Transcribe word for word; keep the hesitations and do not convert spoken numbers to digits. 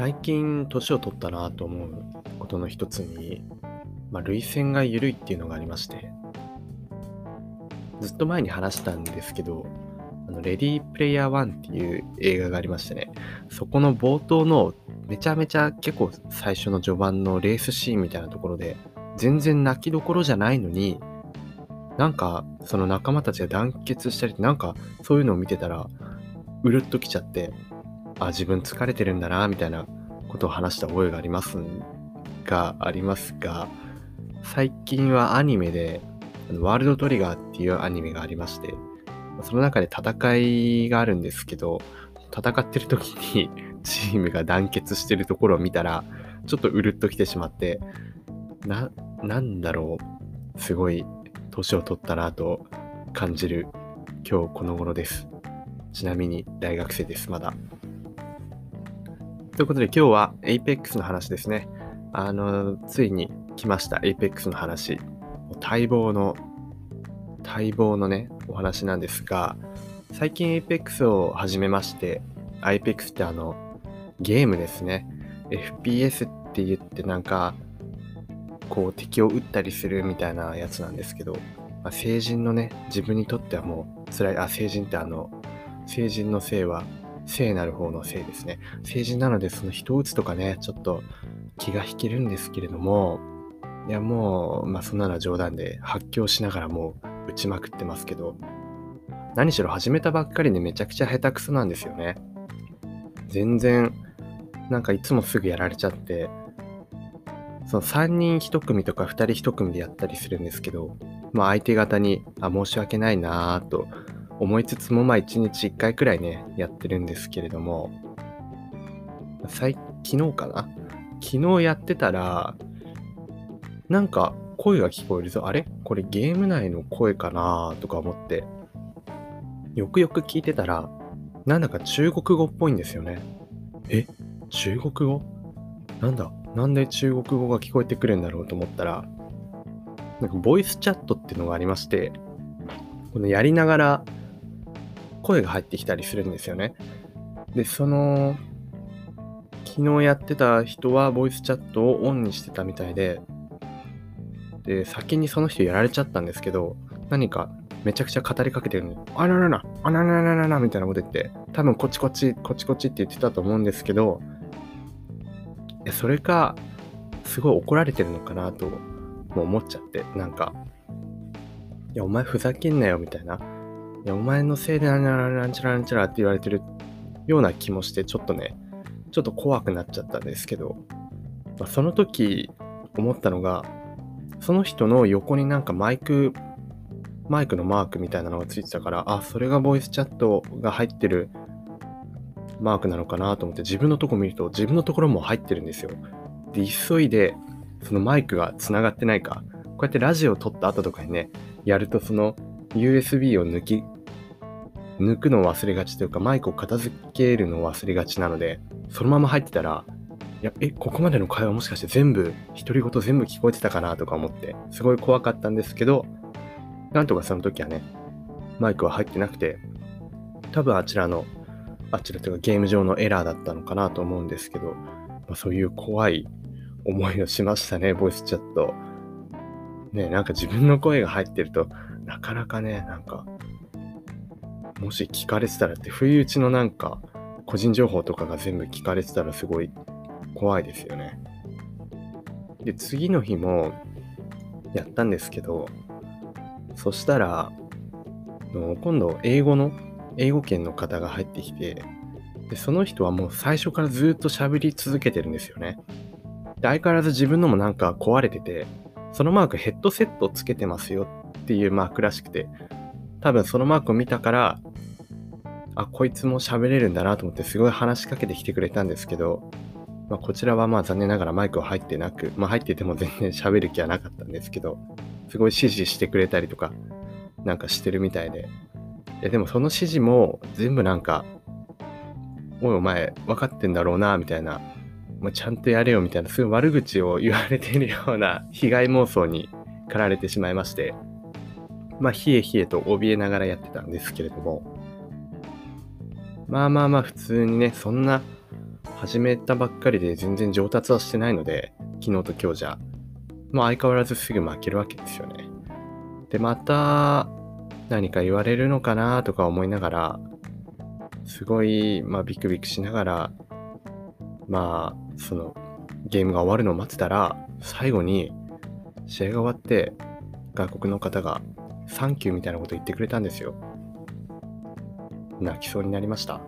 最近年を取ったなと思うことの一つに、まあ、涙腺が緩いっていうのがありまして、ずっと前に話したんですけど、あのレディープレイヤーワンっていう映画がありましてね、そこの冒頭のめちゃめちゃ結構最初の序盤のレースシーンみたいなところで、全然泣きどころじゃないのに、なんかその仲間たちが団結したり、なんかそういうのを見てたらうるっときちゃって、あ、自分疲れてるんだなみたいなことを話した覚えがありますがありますが最近はアニメでワールドトリガーっていうアニメがありまして、その中で戦いがあるんですけど、戦ってる時にチームが団結してるところを見たらちょっとうるっときてしまって、な、なんだろう、すごい年を取ったなと感じる今日この頃です。ちなみに大学生です、まだ。ということで今日は Apex の話ですね。あのついに来ました Apex の話、待望の待望のねお話なんですが、最近 Apex を始めまして、 Apex ってあのゲームですね。 エフピーエス って言って、なんかこう敵を撃ったりするみたいなやつなんですけど、まあ、成人のね、自分にとってはもう辛い、あ、成人ってあの成人の性は聖なる方の性ですね。成人なのでその人を撃つとかね、ちょっと気が引けるんですけれども、いやもう、まあ、そんなのは冗談で発狂しながらもう撃ちまくってますけど、何しろ始めたばっかりでめちゃくちゃ下手くそなんですよね。全然なんかいつもすぐやられちゃって、そのさんにんいち組とかふたりいち組でやったりするんですけど、まあ、相手方にあ申し訳ないなぁと思いつつも、まあいちにちいっかいくらいねやってるんですけれども、最昨日かな昨日やってたら、なんか声が聞こえるぞ、あれこれゲーム内の声かなとか思って、よくよく聞いてたらなんだか中国語っぽいんですよね。え中国語なんだ、なんで中国語が聞こえてくるんだろうと思ったら、なんかボイスチャットっていうのがありまして、このやりながら声が入ってきたりするんですよね。で、その昨日やってた人はボイスチャットをオンにしてたみたいで、で先にその人やられちゃったんですけど、何かめちゃくちゃ語りかけてるのに、あらららあらららららみたいなこと言って、多分こっちこっちこっちこっちって言ってたと思うんですけど、それかすごい怒られてるのかなともう思っちゃって、なんかいやお前ふざけんなよみたいな、いやお前のせいでなんちゃらなんちゃらなんちゃらって言われてるような気もして、ちょっとねちょっと怖くなっちゃったんですけど、まあ、その時思ったのが、その人の横になんかマイクマイクのマークみたいなのがついてたから、あ、それがボイスチャットが入ってるマークなのかなと思って、自分のとこ見ると自分のところも入ってるんですよ。で急いでそのマイクがつながってないか、こうやってラジオを撮った後とかにねやると、その ユーエスビー を抜き抜くのを忘れがちというか、マイクを片付けるのを忘れがちなので、そのまま入ってたら、いやえここまでの会話もしかして全部独り言全部聞こえてたかなとか思って、すごい怖かったんですけど、なんとかその時はねマイクは入ってなくて、多分あちらのあちらというかゲーム上のエラーだったのかなと思うんですけど、まあ、そういう怖い思いをしましたね、ボイスチャット。ね、なんか自分の声が入ってるとなかなかね、なんかもし聞かれてたらって、不意打ちのなんか個人情報とかが全部聞かれてたらすごい怖いですよね。で次の日もやったんですけど、そしたら今度英語の英語圏の方が入ってきて、でその人はもう最初からずっと喋り続けてるんですよね。で相変わらず自分のもなんか壊れてて、そのマークヘッドセットつけてますよっていうマークらしくて、多分そのマークを見たから、あこいつも喋れるんだなと思ってすごい話しかけてきてくれたんですけど、まあ、こちらはまあ残念ながらマイクは入ってなく、まあ、入ってても全然喋る気はなかったんですけど、すごい指示してくれたりとかなんかしてるみたいで、いやでもその指示も全部なんか、おいお前分かってんだろうなみたいな、まあ、ちゃんとやれよみたいな、すごい悪口を言われているような被害妄想に駆られてしまいまして、まあひえひえと怯えながらやってたんですけれども、まあまあまあ普通にね、そんな始めたばっかりで全然上達はしてないので、昨日と今日じゃ、まあ相変わらずすぐ負けるわけですよね。で、また何か言われるのかなとか思いながら、すごい、まあ、ビクビクしながら、まあそのゲームが終わるのを待ってたら、最後に試合が終わって外国の方がサンキューみたいなこと言ってくれたんですよ。泣きそうになりました。